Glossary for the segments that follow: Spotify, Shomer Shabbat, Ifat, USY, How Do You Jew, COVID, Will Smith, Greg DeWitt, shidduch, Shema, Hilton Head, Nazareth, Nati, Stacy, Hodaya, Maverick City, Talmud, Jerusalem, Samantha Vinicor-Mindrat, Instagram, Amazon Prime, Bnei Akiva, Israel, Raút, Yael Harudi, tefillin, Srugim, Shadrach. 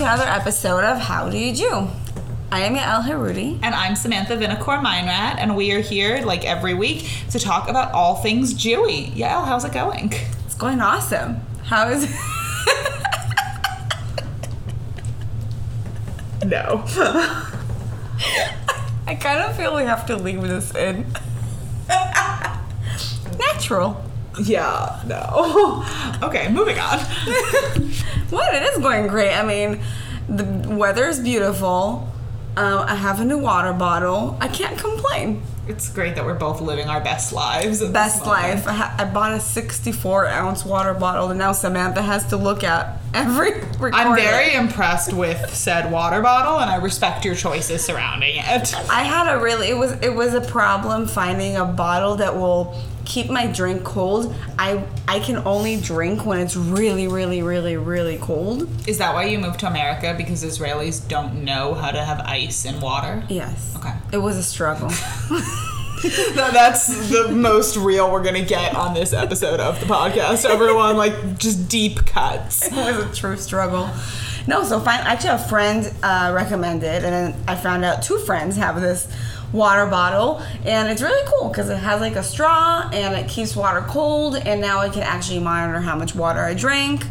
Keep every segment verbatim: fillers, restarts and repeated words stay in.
welcome to another episode of How Do You Jew? I am Yael Harudi. And I'm Samantha Vinicor-Mindrat, and we are here, like every week, to talk about all things Jewy. Yael, how's it going? It's going awesome. How is it? No. I kind of feel we have to leave this in. Natural. Yeah, no. Okay, moving on. What? It is going great. I mean, the weather is beautiful. Um, I have a new water bottle. I can't complain. It's great that we're both living our best lives. Best life. I, ha- I bought a sixty-four ounce water bottle, and now Samantha has to look at every recording. I'm very impressed with said water bottle, and I respect your choices surrounding it. I had a really it was it was a problem finding a bottle that will keep my drink cold. I I can only drink when it's really, really, really, really cold. Is that why you moved to America? Because Israelis don't know how to have ice and water? Yes. Okay. It was a struggle. No, that's the most real we're going to get on this episode of the podcast. Everyone, like, just deep cuts. It was a true struggle. No, so fine. Actually, a friend uh, recommended, and then I found out two friends have this water bottle, and it's really cool because it has like a straw and it keeps water cold, and now I can actually monitor how much water I drink.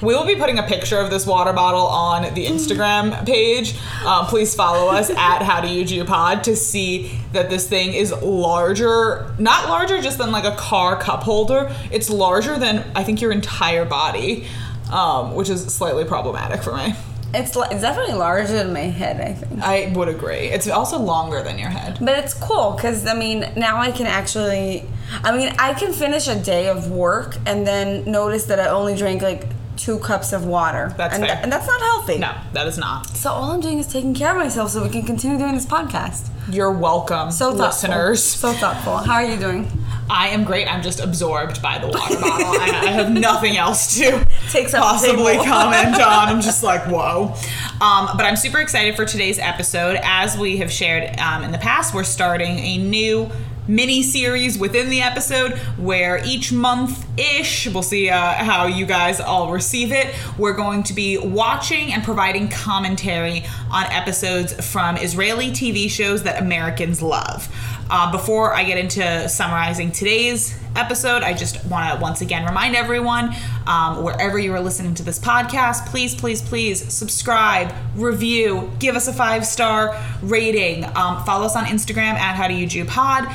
We will be putting a picture of this water bottle on the Instagram page. Um, please follow us at How Do You Jew Pod to see that this thing is larger, not larger just than like a car cup holder. It's larger than, I think, your entire body, um, which is slightly problematic for me. It's, li- it's definitely larger than my head, I think. I would agree. It's also longer than your head. But it's cool because, I mean, now I can actually... I mean, I can finish a day of work and then notice that I only drank, like, two cups of water. That's and fair. Th- and that's not healthy. No, that is not. So all I'm doing is taking care of myself so we can continue doing this podcast. You're welcome, so listeners. So thoughtful. How are you doing? I am great. I'm just absorbed by the water bottle. I, I have nothing else to Takes possibly comment on. I'm just like, whoa. Um, but I'm super excited for today's episode. As we have shared um, in the past, we're starting a new mini series within the episode where each month-ish, we'll see uh, how you guys all receive it, we're going to be watching and providing commentary on episodes from Israeli T V shows that Americans love. Uh, before I get into summarizing today's episode, I just want to once again remind everyone, um, wherever you are listening to this podcast, please, please, please subscribe, review, give us a five-star rating. Um, follow us on Instagram at How Do You Jew Pod.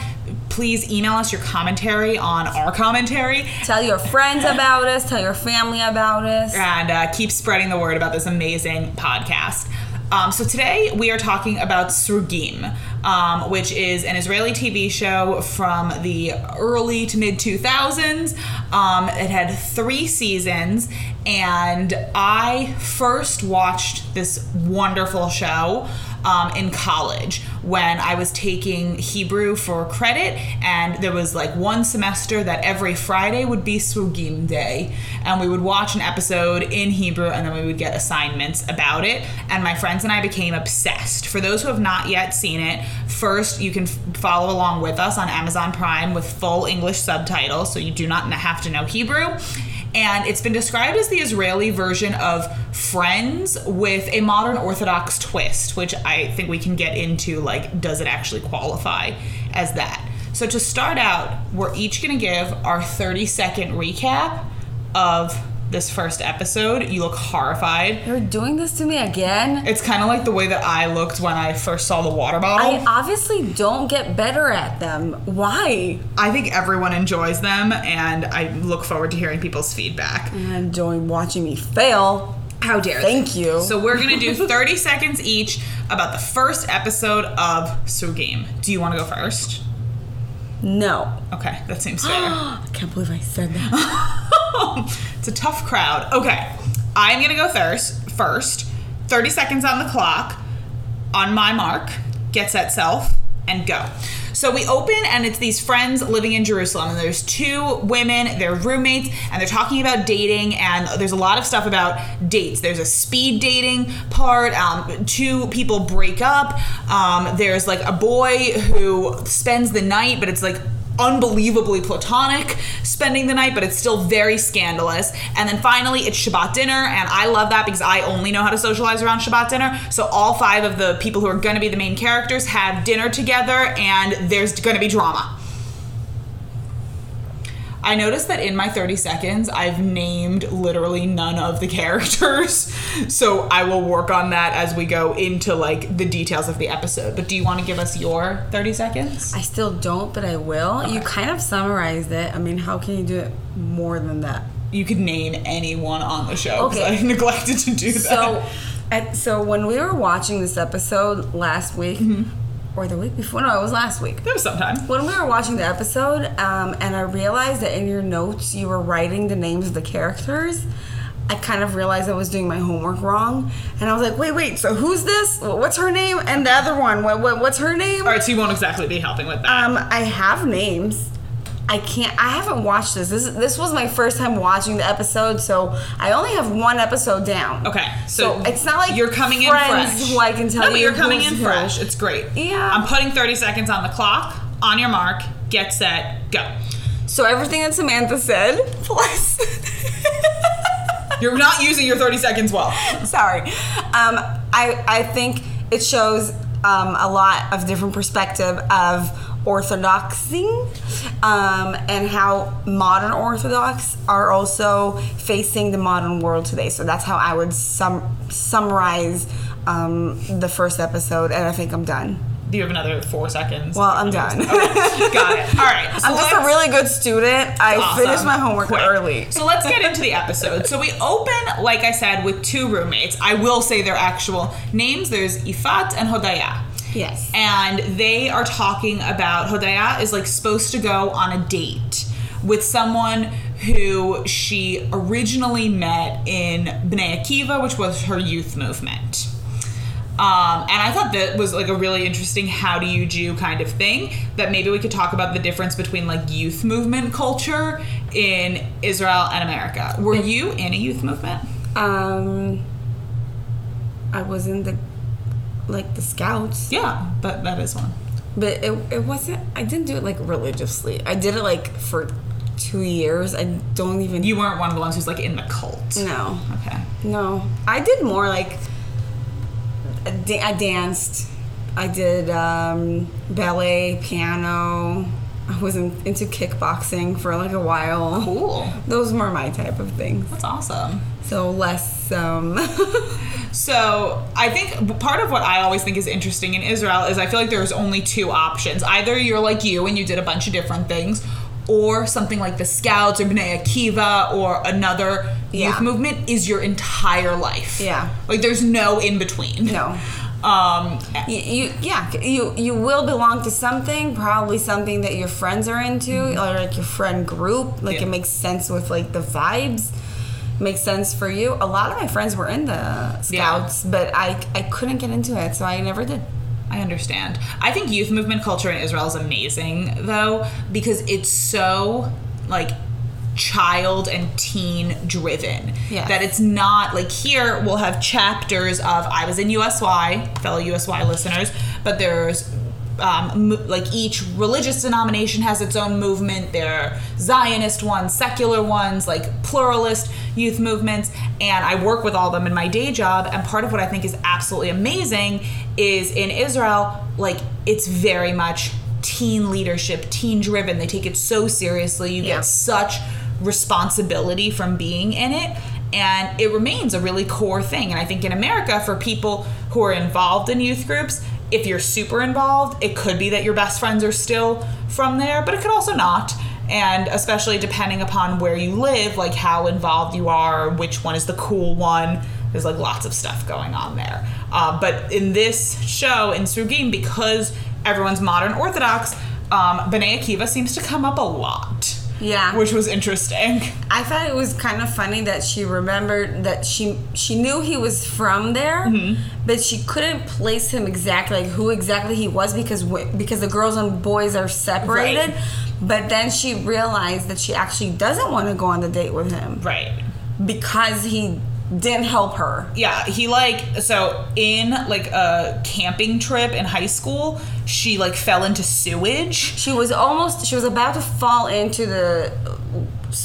Please email us your commentary on our commentary. Tell your friends about us. Tell your family about us. And uh, keep spreading the word about this amazing podcast. Um, so today we are talking about Srugim, um, which is an Israeli T V show from the early to mid two thousands. Um, it had three seasons, and I first watched this wonderful show Um, in college when I was taking Hebrew for credit, and there was like one semester that every Friday would be Srugim Day, and we would watch an episode in Hebrew and then we would get assignments about it, and my friends and I became obsessed. For those who have not yet seen it, first you can f- follow along with us on Amazon Prime with full English subtitles, so you do not have to know Hebrew. And it's been described as the Israeli version of Friends with a modern Orthodox twist, which I think we can get into, like, does it actually qualify as that? So to start out, we're each going to give our thirty-second recap of this first episode. You look horrified. You're doing this to me again? It's kind of like the way that I looked when I first saw the water bottle. I obviously don't get better at them. Why? I think everyone enjoys them, and I look forward to hearing people's feedback. And enjoying watching me fail. How dare you. Thank you. So we're going to do thirty seconds each about the first episode of Srugim. Do you want to go first? No. Okay, that seems fair. I can't believe I said that. It's a tough crowd. Okay, I'm going to go first. First, thirty seconds on the clock. On my mark, get set, self, and go. So we open, and it's these friends living in Jerusalem, and there's two women, they're roommates, and they're talking about dating, and there's a lot of stuff about dates. There's a speed dating part, um, two people break up, um, there's like a boy who spends the night, but it's like unbelievably platonic spending the night, but it's still very scandalous. And then finally, it's Shabbat dinner, and I love that because I only know how to socialize around Shabbat dinner. So all five of the people who are going to be the main characters have dinner together, and there's going to be drama. I noticed that in my thirty seconds, I've named literally none of the characters. So I will work on that as we go into, like, the details of the episode. But do you want to give us your thirty seconds? I still don't, but I will. Okay. You kind of summarized it. I mean, how can you do it more than that? You could name anyone on the show, because okay. I neglected to do that. So, at, so when we were watching this episode last week... Mm-hmm. Or the week before? No, it was last week. It was sometime. When we were watching the episode, um, and I realized that in your notes you were writing the names of the characters, I kind of realized I was doing my homework wrong. And I was like, wait, wait, so who's this? What's her name? And the other one, what, what, what's her name? All right, so you won't exactly be helping with that. Um, I have names. I can't, I haven't watched this. This this was my first time watching the episode, so I only have one episode down. Okay. So, so it's not like you're coming in fresh. Who I can tell no, you. No, you're coming in fresh. Who. It's great. Yeah. I'm putting thirty seconds on the clock. On your mark, get set, go. So everything that Samantha said, plus. You're not using your thirty seconds well. Sorry. Um, I, I think it shows um, a lot of different perspective of orthodoxy, um, and how modern Orthodox are also facing the modern world today. So that's how I would sum- summarize um, the first episode, and I think I'm done. Do you have another four seconds? Well, I'm done. Okay. Got it. All right. So I'm just a really good student. I awesome. finished my homework Quick. early. So let's get into the episode. So we open, like I said, with two roommates. I will say their actual names. There's Ifat and Hodaya. Yes. And they are talking about, Hodaya is like supposed to go on a date with someone who she originally met in Bnei Akiva, which was her youth movement. Um, and I thought that was like a really interesting how do you Jew kind of thing, that maybe we could talk about the difference between like youth movement culture in Israel and America. Were you in a youth movement? Um, I was in the... like the Scouts. Yeah, but that is one. But it it wasn't, I didn't do it like religiously. I did it like for two years. I don't even. You weren't one of the ones who's like in the cult. No. Okay. No. I did more like, I danced. I did um, ballet, piano. I was in, into kickboxing for like a while. Cool. Those were my type of things. That's awesome. So less um So I think part of what I always think is interesting in Israel is I feel like there's only two options. Either you're like you and you did a bunch of different things, or something like the Scouts or Bnei Akiva or another yeah. youth movement is your entire life. Yeah. Like there's no in between. No. Um, you, you, yeah, you you will belong to something, probably something that your friends are into, mm-hmm. or like your friend group. Like yeah. it makes sense with like the vibes. Makes sense for you. A lot of my friends were in the Scouts, yeah. but I I couldn't get into it, so I never did. I understand. I think youth movement culture in Israel is amazing, though, because it's so like child and teen driven. Yes. That it's not like here we'll have chapters of I was in U S Y, fellow U S Y listeners, but there's um, mo- like each religious denomination has its own movement. There are Zionist ones, secular ones, like pluralist youth movements, and I work with all of them in my day job, and part of what I think is absolutely amazing is in Israel, like it's very much teen leadership, teen driven. They take it so seriously. You yeah. get such responsibility from being in it, and it remains a really core thing. And I think in America, for people who are involved in youth groups, if you're super involved, it could be that your best friends are still from there, but it could also not. And especially depending upon where you live, like how involved you are, which one is the cool one. There's like lots of stuff going on there. Uh, but in this show, in Srugim, because everyone's modern Orthodox, um, Bnei Akiva seems to come up a lot. Yeah. Which was interesting. I thought it was kind of funny that she remembered that she she knew he was from there, mm-hmm. but she couldn't place him exactly, like who exactly he was, because because the girls and boys are separated. Right. But then she realized that she actually doesn't want to go on the date with him. Right. Because he didn't help her. Yeah, he like, so in like a camping trip in high school, she like fell into sewage. She was almost, she was about to fall into the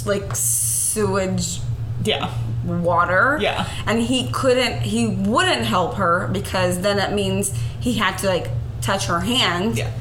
like sewage. Yeah. Water. Yeah. And he couldn't, he wouldn't help her because then that means he had to like touch her hand. Yeah.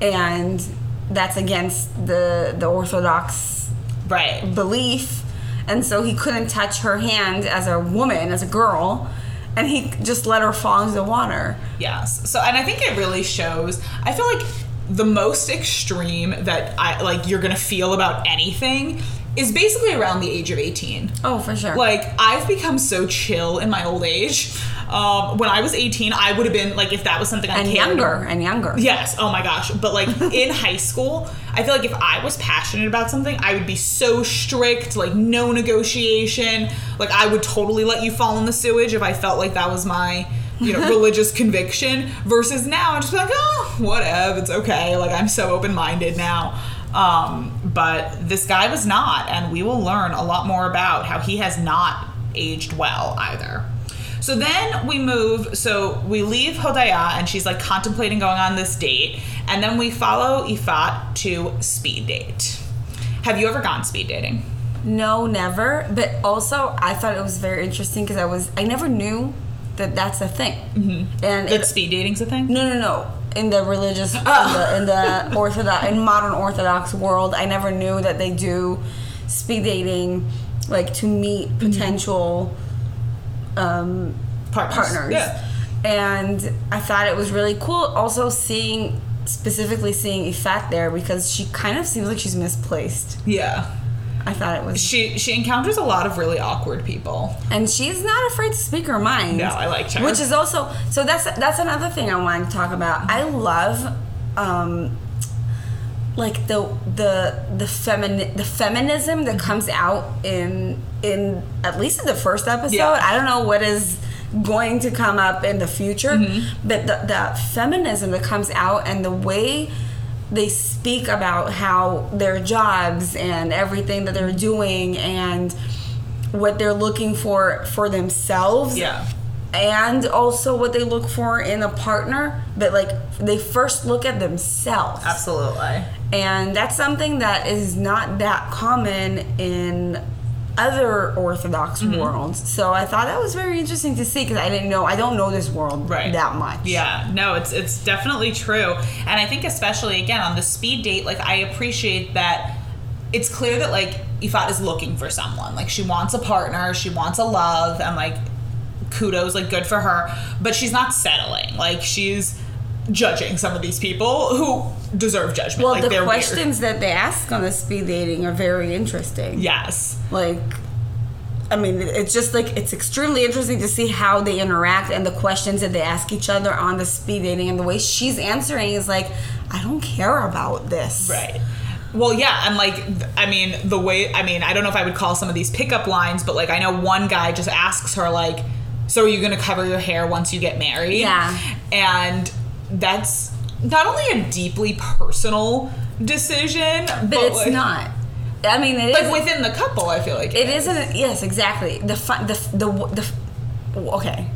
And that's against the, the Orthodox right. belief. And so he couldn't touch her hand as a woman, as a girl, and he just let her fall into the water. Yes. So, and I think it really shows, I feel like the most extreme that I, like you're going to feel about anything is basically around the age of eighteen. Oh, for sure. Like, I've become so chill in my old age. Um, when I was eighteen, I would have been, like, if that was something I and cared about. And younger, and younger. Yes, oh my gosh. But, like, in high school, I feel like if I was passionate about something, I would be so strict, like, no negotiation. Like, I would totally let you fall in the sewage if I felt like that was my, you know, religious conviction. Versus now, I'm just like, oh, whatever, it's okay. Like, I'm so open-minded now. Um, but this guy was not, and we will learn a lot more about how he has not aged well either. So then we move, so we leave Hodaya, and she's like contemplating going on this date, and then we follow Ifat to speed date. Have you ever gone speed dating? No, never. But also, I thought it was very interesting because I was, I never knew that that's a thing. Mm-hmm. And that it, speed dating's a thing? No, no, no. In the religious, oh. in the, in the Orthodox, in modern Orthodox world, I never knew that they do speed dating, like to meet potential mm-hmm. um, partners. partners. Yeah. And I thought it was really cool. Also, seeing specifically seeing Ifat there because she kind of seems like she's misplaced. Yeah. I thought it was... She she encounters a lot of really awkward people. And she's not afraid to speak her mind. No, I liked her. Which is also... So that's that's another thing I wanted to talk about. I love, um, like, the the the, femi- the feminism that comes out in, in at least in the first episode. Yeah. I don't know what is going to come up in the future. Mm-hmm. But the, the feminism that comes out and the way... they speak about how their jobs and everything that they're doing and what they're looking for for themselves. Yeah. And also what they look for in a partner. But, like, they first look at themselves. Absolutely. And that's something that is not that common in other Orthodox mm-hmm. worlds. So I thought that was very interesting to see because I didn't know, I don't know this world right. that much. Yeah, no, it's it's definitely true. And I think especially, again, on the speed date, like, I appreciate that it's clear that, like, Ifat is looking for someone. Like, she wants a partner, she wants a love, and, like, kudos, like, good for her. But she's not settling. Like, she's judging some of these people who deserve judgment. Well, like, the questions weird. That they ask on the speed dating are very interesting. Yes. Like, I mean, it's just like, it's extremely interesting to see how they interact and the questions that they ask each other on the speed dating, and the way she's answering is like, I don't care about this. Right. Well, yeah, and, like, I mean, the way, I mean, I don't know if I would call some of these pickup lines, but, like, I know one guy just asks her, like, so are you going to cover your hair once you get married? Yeah. And that's not only a deeply personal decision, but, but it's like, not. I mean, it is like within the couple. I feel like it, it isn't. Is. Yes, exactly. The fun, the the the. Okay.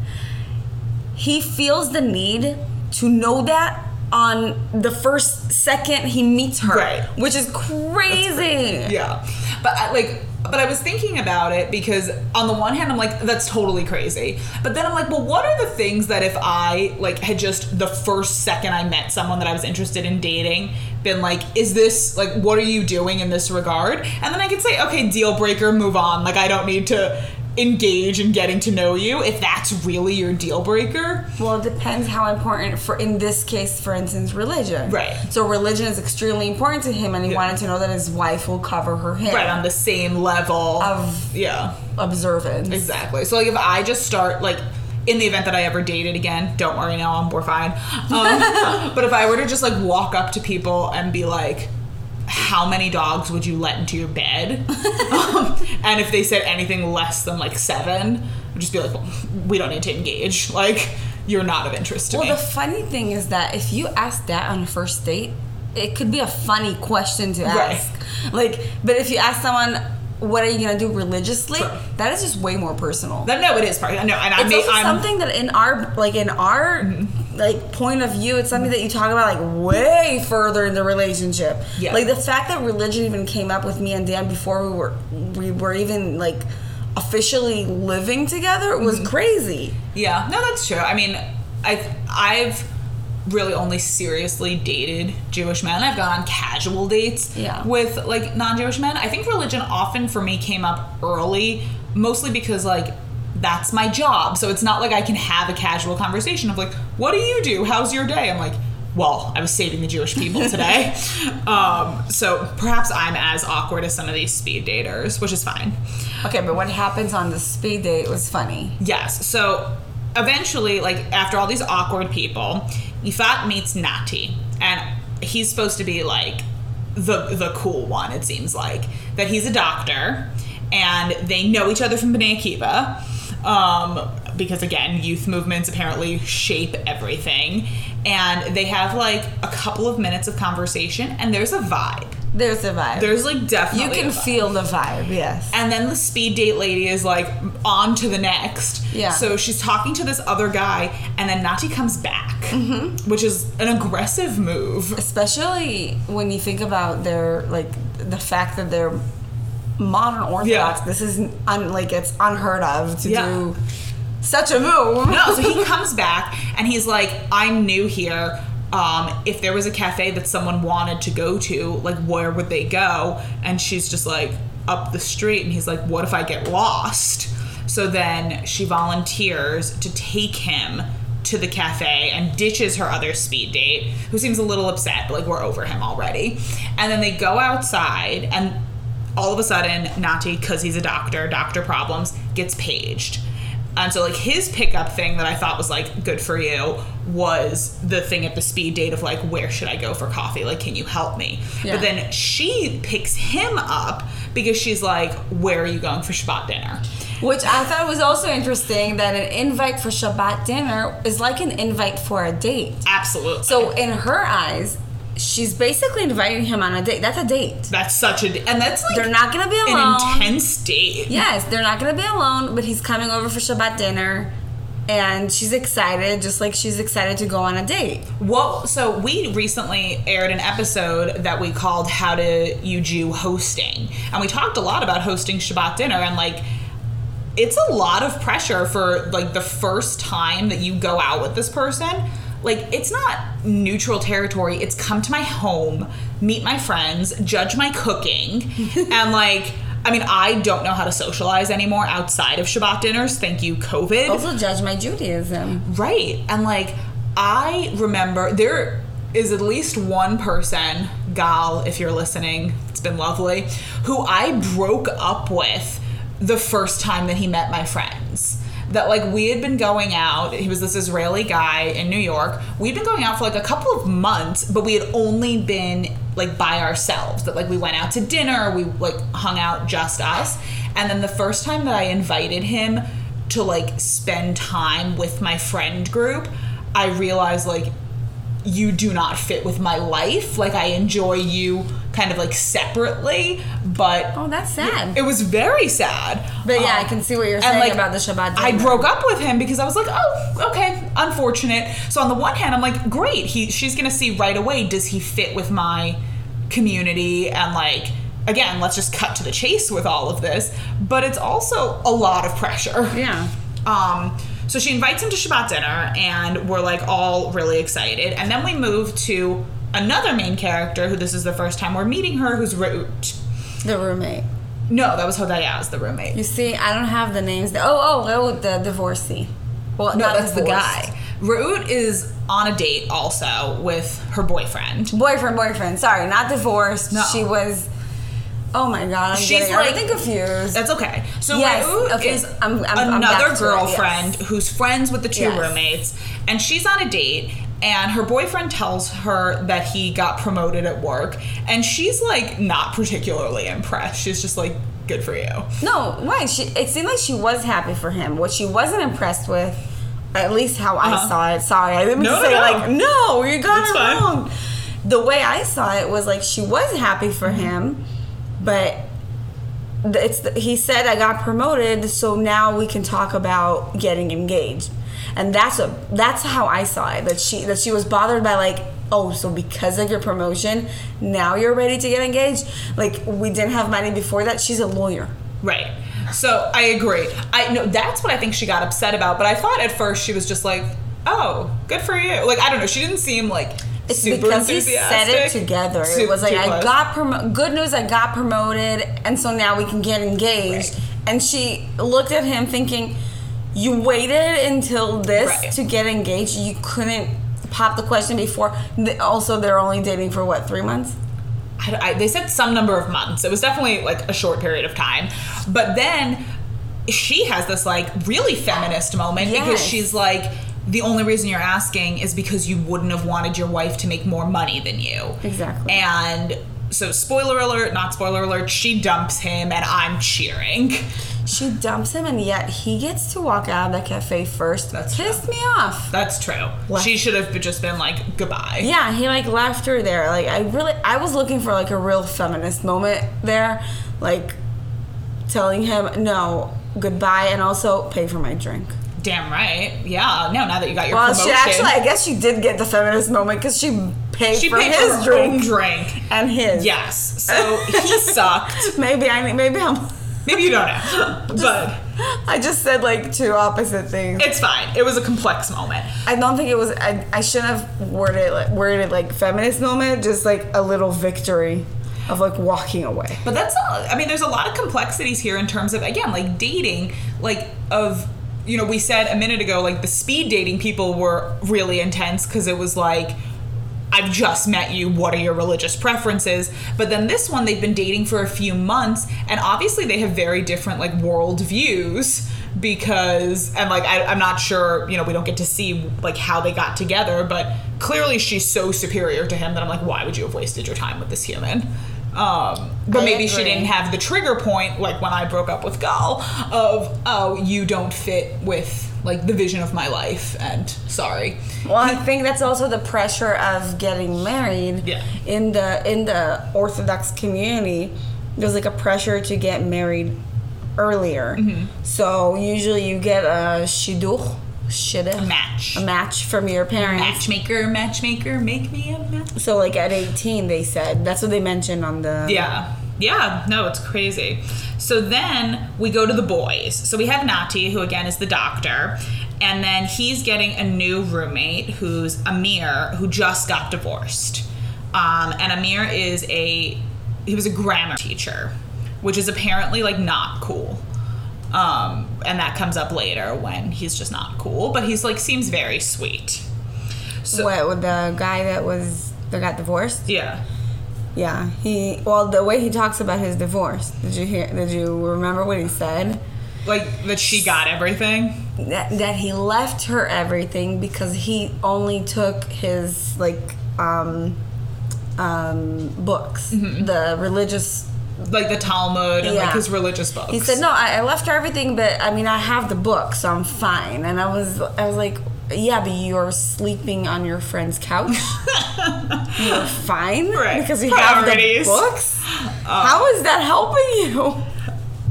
He feels the need to know that on the first second he meets her, right. which is crazy. crazy. Yeah, but I, like. But I was thinking about it because on the one hand, I'm like, that's totally crazy. But then I'm like, well, what are the things that if I, like, had just the first second I met someone that I was interested in dating, been like, is this, like, what are you doing in this regard? And then I could say, okay, deal breaker, move on. Like, I don't need to engage in getting to know you if that's really your deal breaker. Well, it depends how important, for in this case, for instance, religion. Right. So religion is extremely important to him, and he yeah. wanted to know that his wife will cover her hair. Right, on the same level of yeah observance. Exactly. So, like, if I just start, like, in the event that I ever dated again, don't worry, now I'm we're fine. Um, but if I were to just, like, walk up to people and be like, how many dogs would you let into your bed? um, and if they said anything less than, like, seven, I'd just be like, well, we don't need to engage. Like, you're not of interest to well, me. Well, the funny thing is that if you ask that on a first date, it could be a funny question to ask. Right. Like, but if you ask someone, what are you going to do religiously? Sure. That is just way more personal. That, no, it is. Part, no, and I it's may, also I'm, something that in our, like in our, mm-hmm. like point of view, it's something that you talk about like way further in the relationship. Yeah. Like the fact that religion even came up with me and Dan before we were, we were even like officially living together was mm-hmm. crazy. Yeah. No, that's true. I mean, I've, I've really only seriously dated Jewish men. I've gone on casual dates yeah. with like non-Jewish men. I think religion often for me came up early, mostly because like that's my job. So it's not like I can have a casual conversation of like, what do you do? How's your day? I'm like, well, I was saving the Jewish people today. um, so perhaps I'm as awkward as some of these speed daters, which is fine. Okay, but what happens on the speed date was funny. Yes. So eventually, like after all these awkward people, Ifat meets Nati, and he's supposed to be like the the cool one, it seems like. That he's a doctor, and they know each other from Bnei Akiva, um, because again, youth movements apparently shape everything. And they have like a couple of minutes of conversation, and there's a vibe. There's a vibe. There's like definitely you can feel the vibe, yes. And then the speed date lady is like on to the next. Yeah. So she's talking to this other guy, and then Nati comes back, mm-hmm. which is an aggressive move. Especially when you think about their like the fact that they're modern Orthodox. Yeah. This is un- like it's unheard of to yeah. do such a move. No. So he comes back, and he's like, "I'm new here." Um, if there was a cafe that someone wanted to go to, like, where would they go? And she's just like, up the street. And he's like, what if I get lost? So then she volunteers to take him to the cafe and ditches her other speed date, who seems a little upset, but like, we're over him already. And then they go outside, and all of a sudden, Nati, because he's a doctor, doctor problems, gets paged. And so, like, his pickup thing that I thought was, like, good for you was the thing at the speed date of, like, where should I go for coffee? Like, can you help me? Yeah. But then she picks him up because she's like, where are you going for Shabbat dinner? Which I thought was also interesting, that an invite for Shabbat dinner is like an invite for a date. Absolutely. So, in her eyes, she's basically inviting him on a date. That's a date. That's such a date. And that's like... They're not going to be alone. An intense date. Yes, they're not going to be alone, but he's coming over for Shabbat dinner, and she's excited, just like she's excited to go on a date. Well, so we recently aired an episode that we called How Do You Jew Hosting, and we talked a lot about hosting Shabbat dinner, and like... It's a lot of pressure for like the first time that you go out with this person. Like, it's not neutral territory. It's come to my home, meet my friends, judge my cooking. And, like, I mean, I don't know how to socialize anymore outside of Shabbat dinners. Thank you, COVID. Also judge my Judaism. Right. And, like, I remember there is at least one person, Gal, if you're listening, it's been lovely, who I broke up with the first time that he met my friends. That, like, we had been going out. He was this Israeli guy in New York. We'd been going out for, like, a couple of months, but we had only been, like, by ourselves. That, like, we went out to dinner. We, like, hung out just us. And then the first time that I invited him to, like, spend time with my friend group, I realized, like, you do not fit with my life. Like, I enjoy you kind of, like, separately, but... Oh, that's sad. It was very sad. But, yeah, um, I can see what you're saying, like, about the Shabbat dinner. I broke up with him because I was like, oh, okay, unfortunate. So, on the one hand, I'm like, great. He, she's going to see right away, does he fit with my community? And, like, again, let's just cut to the chase with all of this. But it's also a lot of pressure. Yeah. Um... So she invites him to Shabbat dinner, and we're, like, all really excited. And then we move to another main character, who this is the first time we're meeting her, who's Raút. The roommate. No, that was Hodaya as the roommate. You see, I don't have the names. Oh, oh, Raút, the divorcee. Well, no, that's the guy. Raút is on a date also with her boyfriend. Boyfriend, boyfriend. Sorry, not divorced. No. She was... Oh my God, I'm She's getting like, everything confused. That's okay. So yes, Raút okay. is I'm, I'm, another I'm girlfriend it, yes. who's friends with the two yes. roommates, and she's on a date, and her boyfriend tells her that he got promoted at work, and she's like not particularly impressed. She's just like, good for you. No, why? She, it seemed like she was happy for him. What she wasn't impressed with, at least how uh-huh. I saw it. Sorry, I didn't no, say no. like, no, you got it's it fine. Wrong. The way I saw it was like she was happy for mm-hmm. him. But it's the, he said I got promoted, so now we can talk about getting engaged. And that's a that's how I saw it, that she that she was bothered by, like, oh, so because of your promotion, now you're ready to get engaged? Like, we didn't have money before that. She's a lawyer. Right. So I agree. I no, that's what I think she got upset about. But I thought at first she was just like, oh, good for you. Like, I don't know. She didn't seem like it's super because enthusiastic. He said it together. Super, it was like, I got promo- good news, I got promoted, and so now we can get engaged. Right. And she looked at him thinking, you waited until this right. to get engaged. You couldn't pop the question before. Also, they're only dating for, what, three months? I, I, they said some number of months. It was definitely, like, a short period of time. But then she has this, like, really feminist moment yes. because she's like, the only reason you're asking is because you wouldn't have wanted your wife to make more money than you. Exactly. And so, spoiler alert, not spoiler alert, she dumps him, and I'm cheering. She dumps him, and yet he gets to walk out of the cafe first. That's pissed true. me off. That's true. Left. She should have just been like, goodbye. Yeah, he, like, left her there. Like, I really, I was looking for, like, a real feminist moment there. Like, telling him, no, goodbye, and also pay for my drink. Damn right. Yeah. No, now that you got your well, promotion. Well, she actually, I guess she did get the feminist moment because she paid she for paid his for drink. drink. And his. Yes. So he sucked. Maybe I mean, maybe I'm... Maybe you don't know. Just, but... I just said, like, two opposite things. It's fine. It was a complex moment. I don't think it was... I, I shouldn't have worded, like, worded, like, feminist moment. Just, like, a little victory of, like, walking away. But that's all... I mean, there's a lot of complexities here in terms of, again, like, dating, like, of... You know, we said a minute ago, like, the speed dating people were really intense because it was like, I've just met you, what are your religious preferences? But then this one, they've been dating for a few months, and obviously they have very different, like, world views because, and, like, I, I'm not sure, you know, we don't get to see, like, how they got together, but clearly she's so superior to him that I'm like, why would you have wasted your time with this human? Um, but I maybe agree. She didn't have the trigger point, like when I broke up with Gal, of, oh, you don't fit with, like, the vision of my life, and sorry. Well, I think that's also the pressure of getting married. Yeah. In the in the Orthodox community, there's, like, a pressure to get married earlier. Mm-hmm. So usually you get a shidduch. Shidduch. A match. A match from your parents. Matchmaker, matchmaker, make me a match. So, like, at eighteen, they said. That's what they mentioned on the... Yeah. Yeah. No, it's crazy. So then we go to the boys. So we have Nati, who, again, is the doctor. And then he's getting a new roommate, who's Amir, who just got divorced. Um, and Amir is a... He was a grammar teacher, which is apparently, like, not cool. Um, and that comes up later when he's just not cool, but he's, like, seems very sweet. So, what, with the guy that was, that got divorced? Yeah. Yeah, he, well, the way he talks about his divorce, did you hear, did you remember what he said? Like, that she got everything? That, that he left her everything because he only took his, like, um, um, books, mm-hmm. the religious Like the Talmud and yeah. like his religious books. He said, "No, I, I left her everything, but I mean, I have the book, so I'm fine." And I was, I was like, "Yeah, but you're sleeping on your friend's couch. You're fine right. because you Priorities. have the books. Um, How is that helping you?"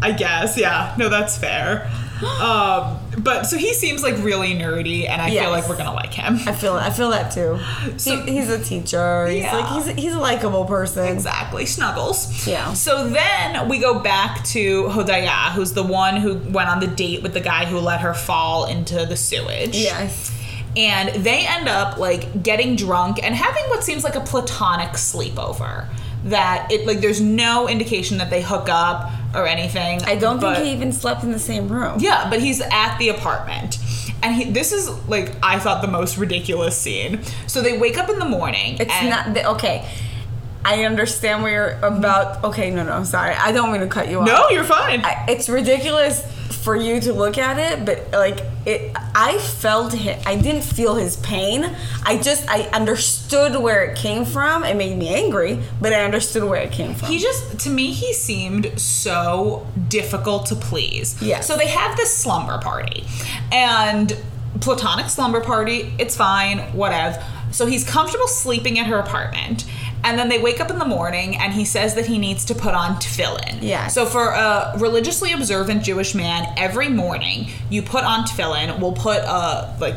I guess, yeah. No, that's fair. Um, but so he seems like really nerdy, and I yes. feel like we're gonna like him. I feel, I feel that too. So, he, he's a teacher. He's yeah. like he's he's a likable person. Exactly, Snuggles. Yeah. So then we go back to Hodaya, who's the one who went on the date with the guy who let her fall into the sewage. Yes. And they end up, like, getting drunk and having what seems like a platonic sleepover. That it like there's no indication that they hook up or anything. I don't but, think he even slept in the same room. Yeah, but he's at the apartment. And he, this is, like, I thought the most ridiculous scene. So they wake up in the morning. It's and not... The, okay. I understand where you're about... Okay, no, no, I'm sorry. I don't mean to cut you off. No, you're fine. I, it's ridiculous for you to look at it, but, like, it. I felt his, I didn't feel his pain. I just... I understood where it came from. It made me angry, but I understood where it came from. He just... To me, he seemed so difficult to please. Yeah. So they have this slumber party. And platonic slumber party, it's fine, whatever. So he's comfortable sleeping at her apartment. And then they wake up in the morning, and he says that he needs to put on tefillin. Yeah. So for a religiously observant Jewish man, every morning you put on tefillin. We'll put a like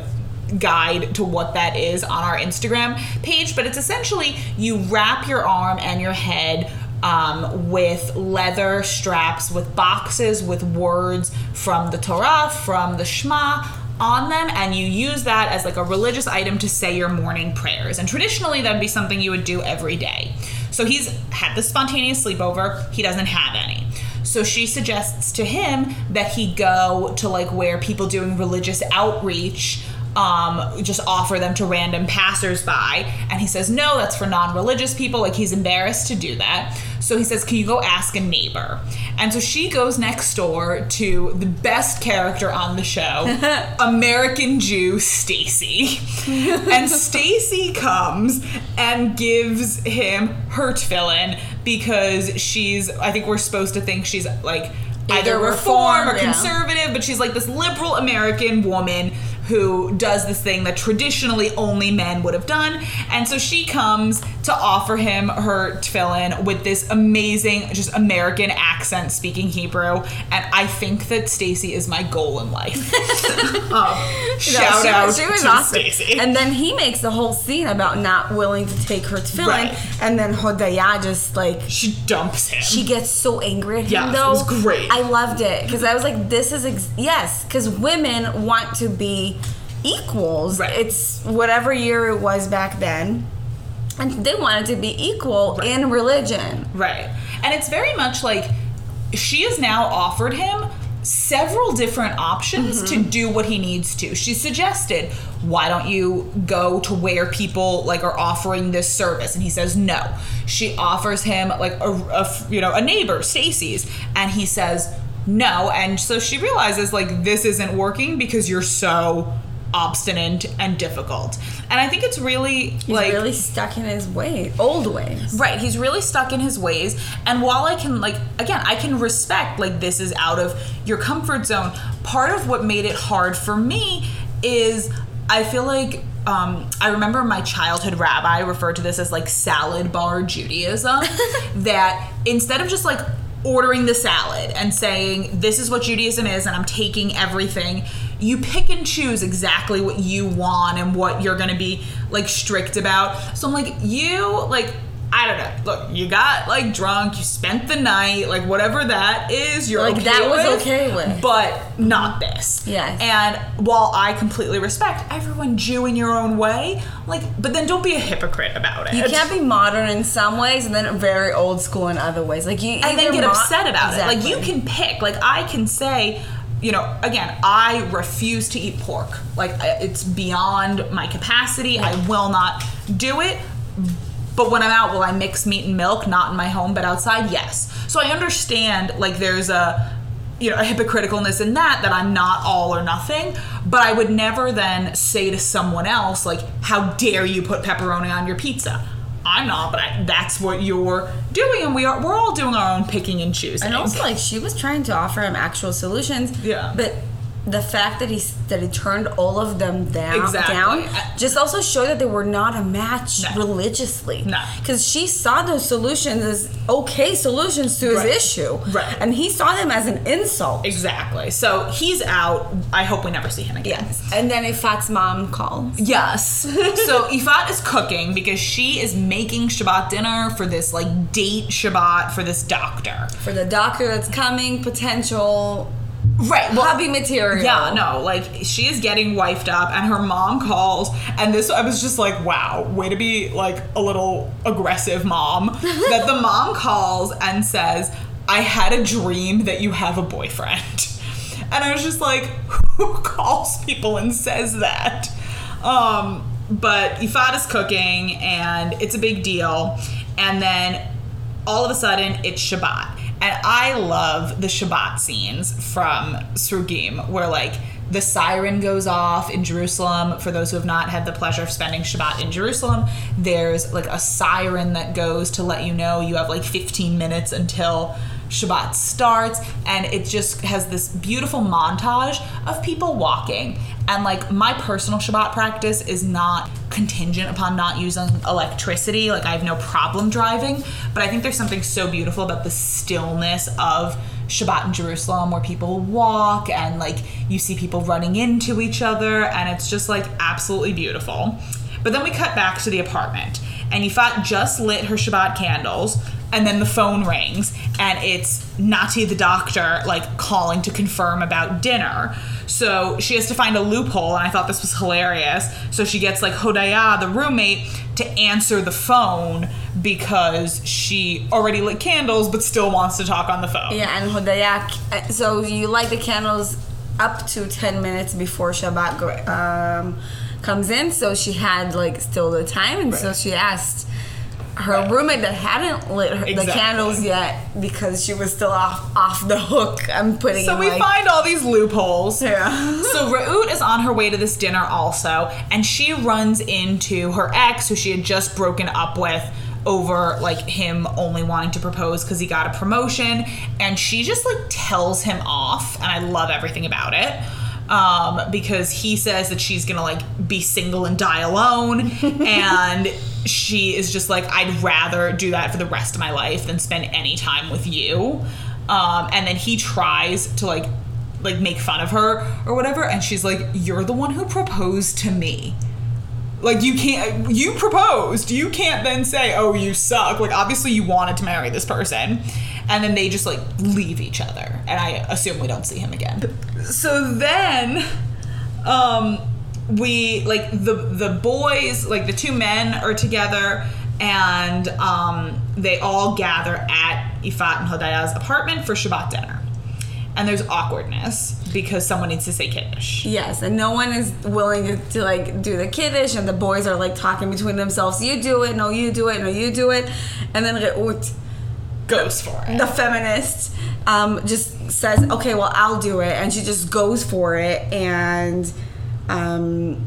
guide to what that is on our Instagram page, but it's essentially you wrap your arm and your head Um, with leather straps, with boxes, with words from the Torah, from the Shema on them, and you use that as like a religious item to say your morning prayers. And traditionally, that'd be something you would do every day. So he's had this spontaneous sleepover. He doesn't have any. So she suggests to him that he go to like where people doing religious outreach Um, just offer them to random passersby, and he says no, that's for non-religious people, like he's embarrassed to do that. So he says, can you go ask a neighbor? And so she goes next door to the best character on the show, American Jew Stacy. And Stacy comes and gives him her tefillin because she's, I think we're supposed to think she's like either, either reform, reform or yeah. conservative, but she's like this liberal American woman who does this thing that traditionally only men would have done. And so she comes to offer him her tefillin with this amazing, just American accent speaking Hebrew. And I think that Stacy is my goal in life. um, shout no, she, out she was to awesome. Stacy. And then he makes the whole scene about not willing to take her tefillin. Right. And then Hodaya just like... She dumps him. She gets so angry at yes, him though. It was great. I loved it. Because I was like, this is... Ex- yes. Because women want to be equals. Right. It's whatever year it was back then. And they wanted to be equal right. in religion. Right. And it's very much like she has now offered him several different options mm-hmm. to do what he needs to. She suggested, why don't you go to where people like are offering this service? And he says no. She offers him like a, a you know a neighbor, Stacy's, and he says no. And so she realizes like this isn't working because you're so obstinate and difficult. And I think it's really he's like really stuck in his way, old ways. Right. He's really stuck in his ways. And while I can like again, I can respect like this is out of your comfort zone. Part of what made it hard for me is I feel like Um, I remember my childhood rabbi referred to this as like salad bar Judaism. That instead of just like ordering the salad and saying, this is what Judaism is and I'm taking everything, you pick and choose exactly what you want and what you're going to be like strict about. So I'm like, you like, I don't know. Look, you got like drunk, you spent the night, like whatever that is, you're like okay that with, was okay with, but not this. Yes. And while I completely respect everyone Jew in your own way, like, but then don't be a hypocrite about it. You can't be modern in some ways and then very old school in other ways. Like you and then get mo- upset about exactly. it. Like you can pick. Like I can say, you know, again, I refuse to eat pork. Like it's beyond my capacity. Yeah. I will not do it. But when I'm out, will I mix meat and milk? Not in my home, but outside? Yes. So I understand, like, there's a, you know, a hypocriticalness in that, that I'm not all or nothing. But I would never then say to someone else, like, how dare you put pepperoni on your pizza? I'm not, but I, that's what you're doing, and we are, we're all doing our own picking and choosing. And also, like, she was trying to offer him actual solutions. Yeah. But the fact that he that he turned all of them down, exactly. down just also showed that they were not a match no. religiously. No. Because she saw those solutions as okay solutions to his right. issue. Right. And he saw them as an insult. Exactly. So he's out. I hope we never see him again. Yes. And then Ifat's mom calls. Yes. So Ifat is cooking because she is making Shabbat dinner for this like date Shabbat for this doctor. For the doctor that's coming, potential... Right, well, hobby material. Yeah, no, like she is getting wifed up, and her mom calls, and this I was just like, wow, way to be like a little aggressive mom. That the mom calls and says, I had a dream that you have a boyfriend, and I was just like, who calls people and says that? Um, but Ifat is cooking, and it's a big deal, and then all of a sudden it's Shabbat. And I love the Shabbat scenes from Srugim where, like, the siren goes off in Jerusalem. For those who have not had the pleasure of spending Shabbat in Jerusalem, there's, like, a siren that goes to let you know you have, like, fifteen minutes until Shabbat starts. And it just has this beautiful montage of people walking. And, like, my personal Shabbat practice is not contingent upon not using electricity. Like, I have no problem driving, but I think there's something so beautiful about the stillness of Shabbat in Jerusalem, where people walk and like you see people running into each other, and it's just like absolutely beautiful. But then we cut back to the apartment, and Ifat just lit her Shabbat candles, and then the phone rings, and it's Nati the doctor, like, calling to confirm about dinner. So she has to find a loophole, and I thought this was hilarious. So she gets, like, Hodaya, the roommate, to answer the phone because she already lit candles but still wants to talk on the phone. Yeah, and Hodaya, so you light the candles up to ten minutes before Shabbat go, um, comes in, so she had, like, still the time, and right. so she asked her right. roommate that hadn't lit her, exactly. the candles yet, because she was still off off the hook. I'm putting so in, we like, find all these loopholes. Yeah. So Raút is on her way to this dinner also, and she runs into her ex, who she had just broken up with over, like, him only wanting to propose because he got a promotion, and she just, like, tells him off, and I love everything about it. Um, because he says that she's gonna, like, be single and die alone, and she is just like, I'd rather do that for the rest of my life than spend any time with you. Um, and then he tries to, like, like make fun of her or whatever, and she's like, you're the one who proposed to me. Like, you can't, you proposed. You can't then say, oh, you suck. Like, obviously you wanted to marry this person. And then they just, like, leave each other. And I assume we don't see him again. So then, um, we, like, the the boys, like, the two men are together. And um, they all gather at Ifat and Hodaya's apartment for Shabbat dinner. And there's awkwardness because someone needs to say Kiddush. Yes, and no one is willing to, to, like, do the Kiddush, and the boys are, like, talking between themselves. You do it, no, you do it, no, you do it. And then Raút goes for it. The feminist um, just says, okay, well, I'll do it. And she just goes for it. And um,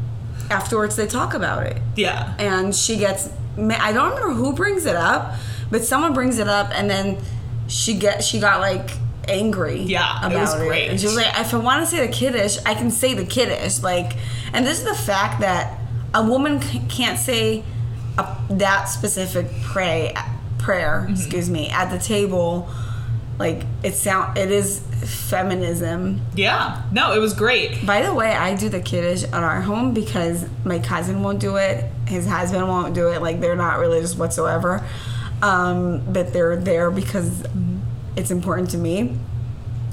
afterwards they talk about it. Yeah. And she gets, I don't remember who brings it up, but someone brings it up, and then she get, she got, like, angry yeah about it was great it. And she was like, if I want to say the Kiddush, I can say the Kiddush, like, and this is the fact that a woman c- can't say a, that specific pray, prayer mm-hmm. excuse me at the table. Like, it sound it is feminism. Yeah, no, it was great. By the way, I do the Kiddush at our home because my cousin won't do it, his husband won't do it, like, they're not religious whatsoever, um, but they're there because it's important to me.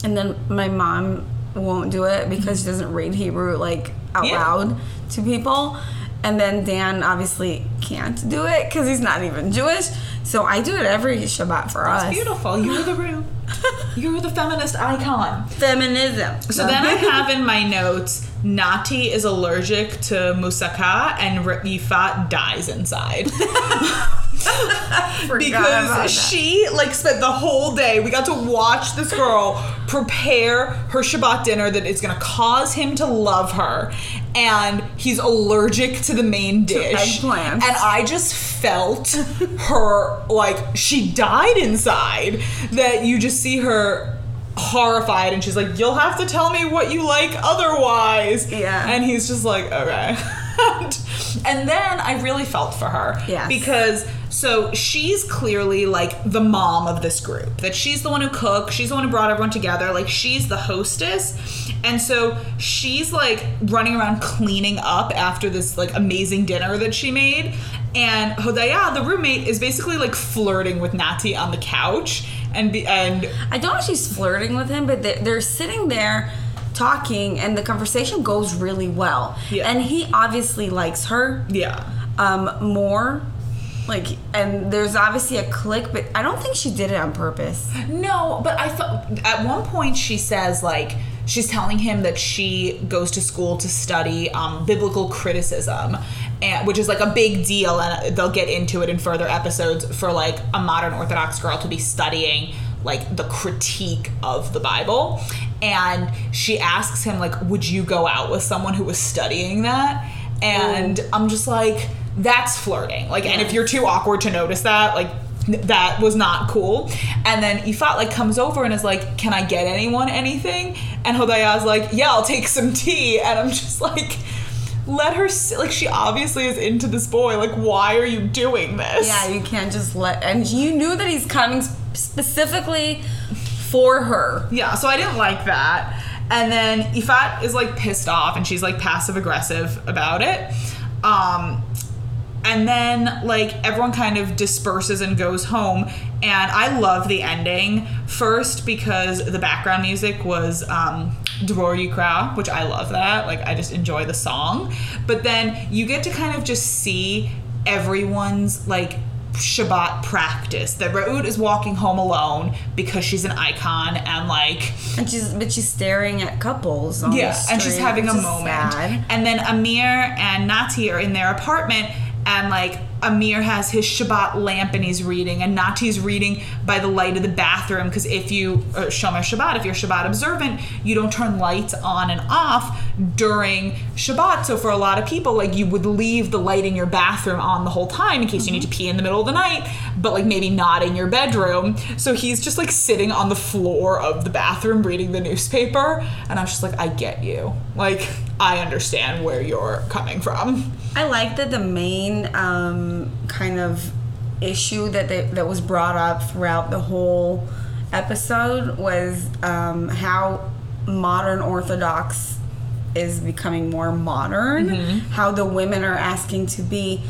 And then my mom won't do it because she doesn't read Hebrew, like, out yeah. loud to people. And then Dan obviously can't do it because he's not even Jewish. So I do it every Shabbat for That's us. It's beautiful. You're the room. You're the feminist icon. Feminism. So no. Then I have in my notes, Nati is allergic to moussaka and Ifat dies inside. Because she, like, spent the whole day. We got to watch this girl prepare her Shabbat dinner that is going to cause him to love her, and he's allergic to the main dish. And I just felt her, like, she died inside. That you just see her horrified, and she's like, you'll have to tell me what you like otherwise. Yeah. And he's just like, okay. And then I really felt for her. Yes. Because, so she's clearly, like, the mom of this group. That she's the one who cooked. She's the one who brought everyone together. Like, she's the hostess. And so she's, like, running around cleaning up after this, like, amazing dinner that she made. And Hodaya, the roommate, is basically, like, flirting with Nati on the couch. And, be, and I don't know if she's flirting with him, but they're, they're sitting there talking, and the conversation goes really well. Yeah. And he obviously likes her. Yeah. Um, more. Like, and there's obviously a click, but I don't think she did it on purpose. No, but I thought at one point she says, like, she's telling him that she goes to school to study um, biblical criticism, and, which is, like, a big deal, and they'll get into it in further episodes, for, like, a modern Orthodox girl to be studying, like, the critique of the Bible. And she asks him, like, would you go out with someone who was studying that? And Ooh. I'm just like, that's flirting. Like, yeah. And if you're too awkward to notice that, like, that was not cool. And then Ifat, like, comes over and is like, can I get anyone anything? And Hodaya's like, yeah, I'll take some tea. And I'm just like, let her sit. Like, she obviously is into this boy. Like, why are you doing this? Yeah, you can't just let... And you knew that he's coming specifically for her. Yeah, so I didn't like that. And then Ifat is, like, pissed off, and she's, like, passive-aggressive about it. Um... And then, like, everyone kind of disperses and goes home. And I love the ending. First, because the background music was um, Dvořák, which I love that. Like, I just enjoy the song. But then you get to kind of just see everyone's, like, Shabbat practice. That Raút is walking home alone because she's an icon and like and she's but she's staring at couples on yeah, the street, and she's having a moment. Sad. And then Amir and Nati are in their apartment. And, like, Amir has his Shabbat lamp and he's reading. And Nati's reading by the light of the bathroom. Because if you, Shomer Shabbat, if you're Shabbat observant, you don't turn lights on and off during Shabbat. So for a lot of people, like, you would leave the light in your bathroom on the whole time in case mm-hmm. you need to pee in the middle of the night. But, like, maybe not in your bedroom. So he's just, like, sitting on the floor of the bathroom reading the newspaper. And I'm just like, I get you. Like... I understand where you're coming from. I like that the main um, kind of issue that they, that was brought up throughout the whole episode was um, how modern Orthodox is becoming more modern. Mm-hmm. How the women are asking to be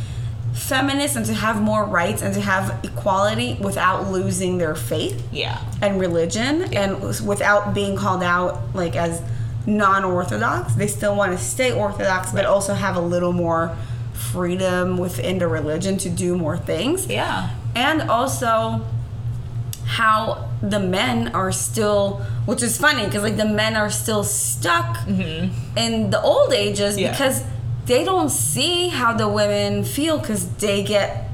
feminist and to have more rights and to have equality without losing their faith yeah. and religion yeah. and without being called out like as... non-Orthodox. They still want to stay Orthodox, right. but also have a little more freedom within the religion to do more things. Yeah. And also how the men are still, which is funny because like the men are still stuck mm-hmm. in the old ages yeah. because they don't see how the women feel because they get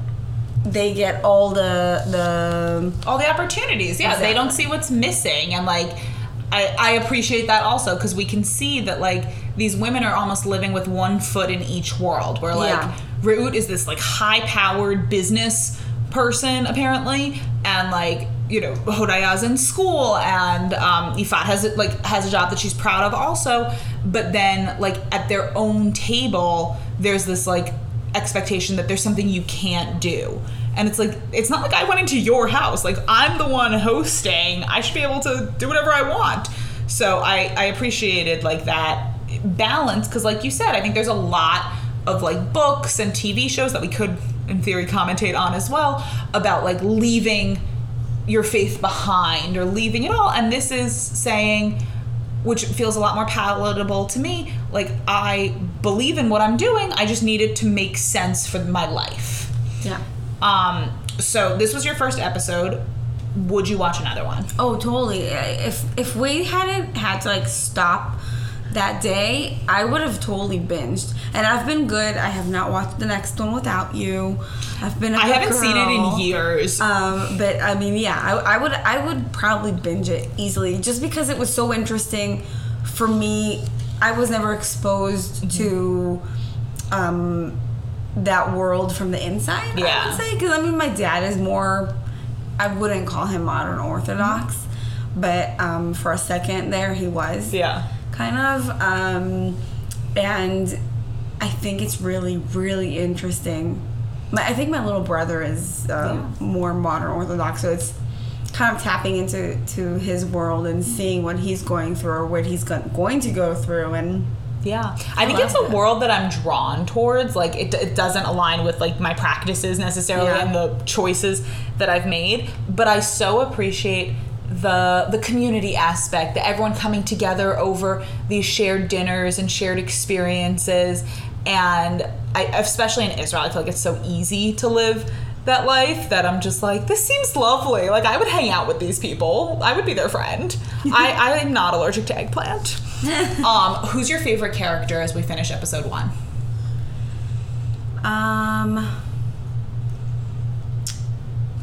They get all the the all the opportunities. Yeah. Exactly. They don't see what's missing and like I, I appreciate that also because we can see that like these women are almost living with one foot in each world where like yeah. Raút is this like high powered business person apparently and like you know Hodaya's in school and um, Ifat has like has a job that she's proud of also but then like at their own table there's this like expectation that there's something you can't do. And it's like, it's not like I went into your house. Like, I'm the one hosting. I should be able to do whatever I want. So I, I appreciated, like, that balance. Because, like you said, I think there's a lot of, like, books and T V shows that we could, in theory, commentate on as well about, like, leaving your faith behind or leaving it all. And this is saying, which feels a lot more palatable to me, like, I believe in what I'm doing. I just need it to make sense for my life. Yeah. Um, so this was your first episode. Would you watch another one? Oh, totally. If if we hadn't had to, like, stop that day, I would have totally binged. And I've been good. I have not watched the next one without you. I've been a I haven't girl. seen it in years. Um, but, I mean, yeah, I, I would I would probably binge it easily just because it was so interesting for me. I was never exposed mm-hmm. to... Um, that world from the inside, yeah. I would say. Because, I mean, my dad is more... I wouldn't call him modern Orthodox. Mm-hmm. But um, for a second there, he was. Yeah. Kind of. Um, and I think it's really, really interesting. My, I think my little brother is um, yeah. more modern Orthodox. So it's kind of tapping into to his world and seeing what he's going through or what he's go- going to go through. And... Yeah. I, I think it's a it. world that I'm drawn towards. Like, it, it doesn't align with, like, my practices necessarily yeah. and the choices that I've made. But I so appreciate the the community aspect, the everyone coming together over these shared dinners and shared experiences. And I, especially in Israel, I feel like it's so easy to live that life that I'm just like, this seems lovely. Like, I would hang out with these people. I would be their friend. I, I am not allergic to eggplant. um, who's your favorite character as we finish episode one? Um,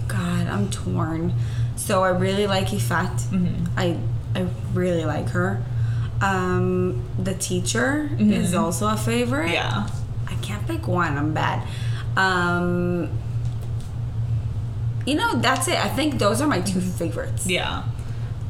God, I'm torn. So I really like Ifat. Mm-hmm. I I really like her. Um, the teacher mm-hmm. is also a favorite. Yeah. I can't pick one. I'm bad. Um, you know, that's it. I think those are my two favorites. Yeah.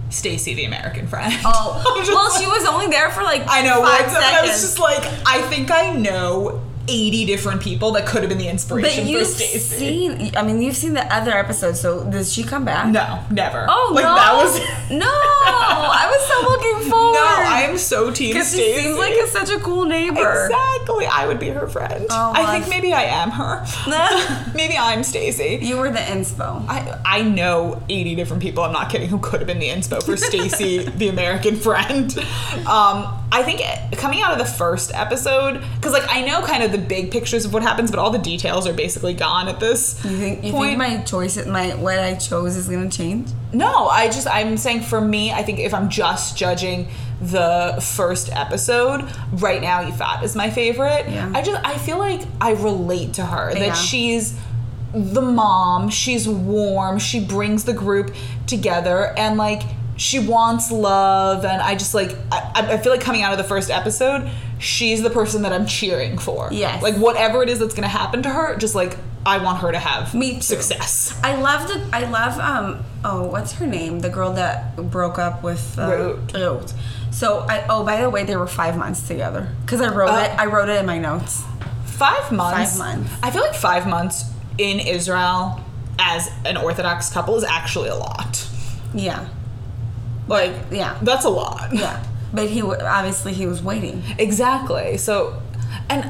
Stacy, the American friend. Oh, well, like, she was only there for like I know. Five seconds. I was just like, I think I know eighty different people that could have been the inspiration but for Stacy. Seen, I mean, you've seen the other episode, so does she come back? No, never. Oh like, no, that was no. I was so looking forward. No, I am so team Stacy. Because she seems like a, such a cool neighbor. Exactly, I would be her friend. Oh, I think maybe I am her. Maybe I'm Stacy. You were the inspo. I I know eighty different people. I'm not kidding. Who could have been the inspo for Stacy, the American friend? Um, I think it, coming out of the first episode, because like I know kind of the big pictures of what happens, but all the details are basically gone at this you think, you point. Think my choice, my what I chose, is going to change? No, I just I'm saying for me, I think if I'm just judging the first episode right now, Ifat is my favorite. Yeah. I just I feel like I relate to her that yeah. she's the mom, she's warm, she brings the group together, and like. She wants love, and I just, like, I, I feel like coming out of the first episode, she's the person that I'm cheering for. Yes. Like, whatever it is that's going to happen to her, just, like, I want her to have Me too. Success. I love the, I love, um, oh, what's her name? The girl that broke up with uh, Raút. Raút. So, I, oh, by the way, they were five months together. Because I wrote uh, it, I wrote it in my notes. Five months? Five months. I feel like five months in Israel as an Orthodox couple is actually a lot. Yeah. Like, yeah. That's a lot. Yeah. But he, w- obviously, he was waiting. Exactly. So, and...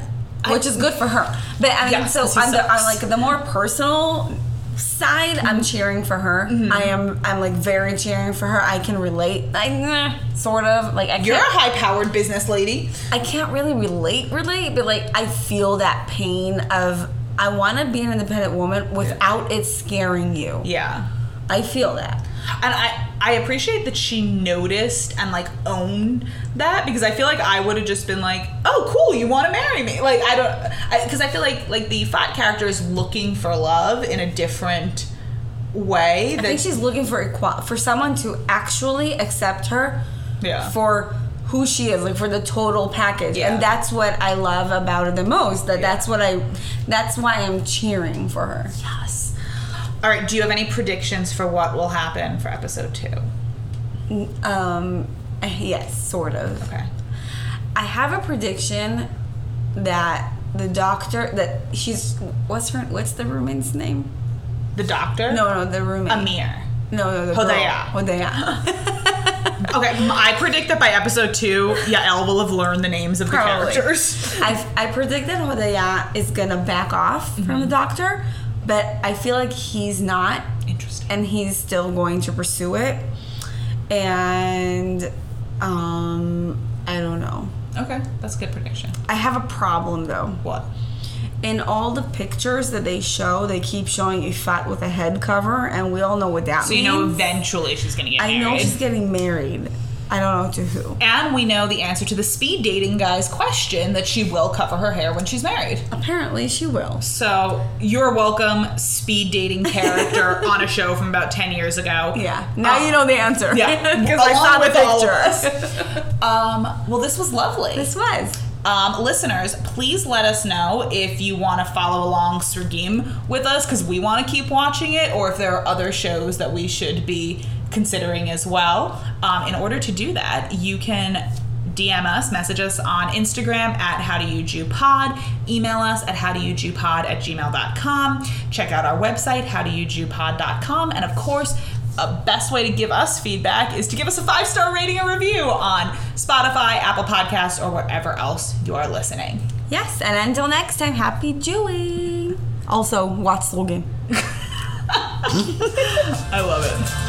Which I, is good for her. But, I mean, yes, so, on the, on, like, the more personal side, mm-hmm. I'm cheering for her. Mm-hmm. I am, I'm, like, very cheering for her. I can relate. Like, sort of. Like, I can't... You're a high-powered business lady. I can't really relate, relate, but, like, I feel that pain of, I want to be an independent woman without yeah. it scaring you. Yeah. I feel that. And I... I appreciate that she noticed and, like, owned that, because I feel like I would have just been like, oh, cool, you want to marry me? Like, I don't... Because I, I feel like, like, the Ifat character is looking for love in a different way. That I think she's looking for equal, for someone to actually accept her yeah. for who she is, like, for the total package. Yeah. And that's what I love about it the most, that yeah. that's what I... That's why I'm cheering for her. Yes. All right, do you have any predictions for what will happen for episode two? Um, yes, sort of. Okay. I have a prediction that the doctor, that she's, what's her, what's the roommate's name? The doctor? No, no, the roommate. Amir. No, no, the Hodaya. Girl. Hodaya. Okay, I predict that by episode two, Yael will have learned the names of Probably. the characters. I, I predict that Hodaya is going to back off mm-hmm. from the doctor. But I feel like he's not. Interesting. And he's still going to pursue it. And um, I don't know. Okay, that's a good prediction. I have a problem, though. What? In all the pictures that they show, they keep showing Ifat with a head cover, and we all know what that so means. So you know eventually she's going to get I married. I know she's getting married. I don't know to who. And we know the answer to the speed dating guy's question that she will cover her hair when she's married. Apparently she will. So you're welcome, speed dating character on a show from about ten years ago. Yeah. Now um, you know the answer. Yeah. Because I saw the picture. um, well, this was lovely. This was. Um, listeners, please let us know if you want to follow along Srugim with us, because we want to keep watching it, or if there are other shows that we should be considering as well. Um, in order to do that, you can D M us, message us on Instagram at How Do You Jew Pod, email us at howdoyoujewpod at gmail dot com, check out our website, howdoyoujewpod dot com, and of course, the best way to give us feedback is to give us a five-star rating and review on Spotify, Apple Podcasts, or wherever else you are listening. Yes, and until next time, happy Jewing! Also, watch Srugim. I love it.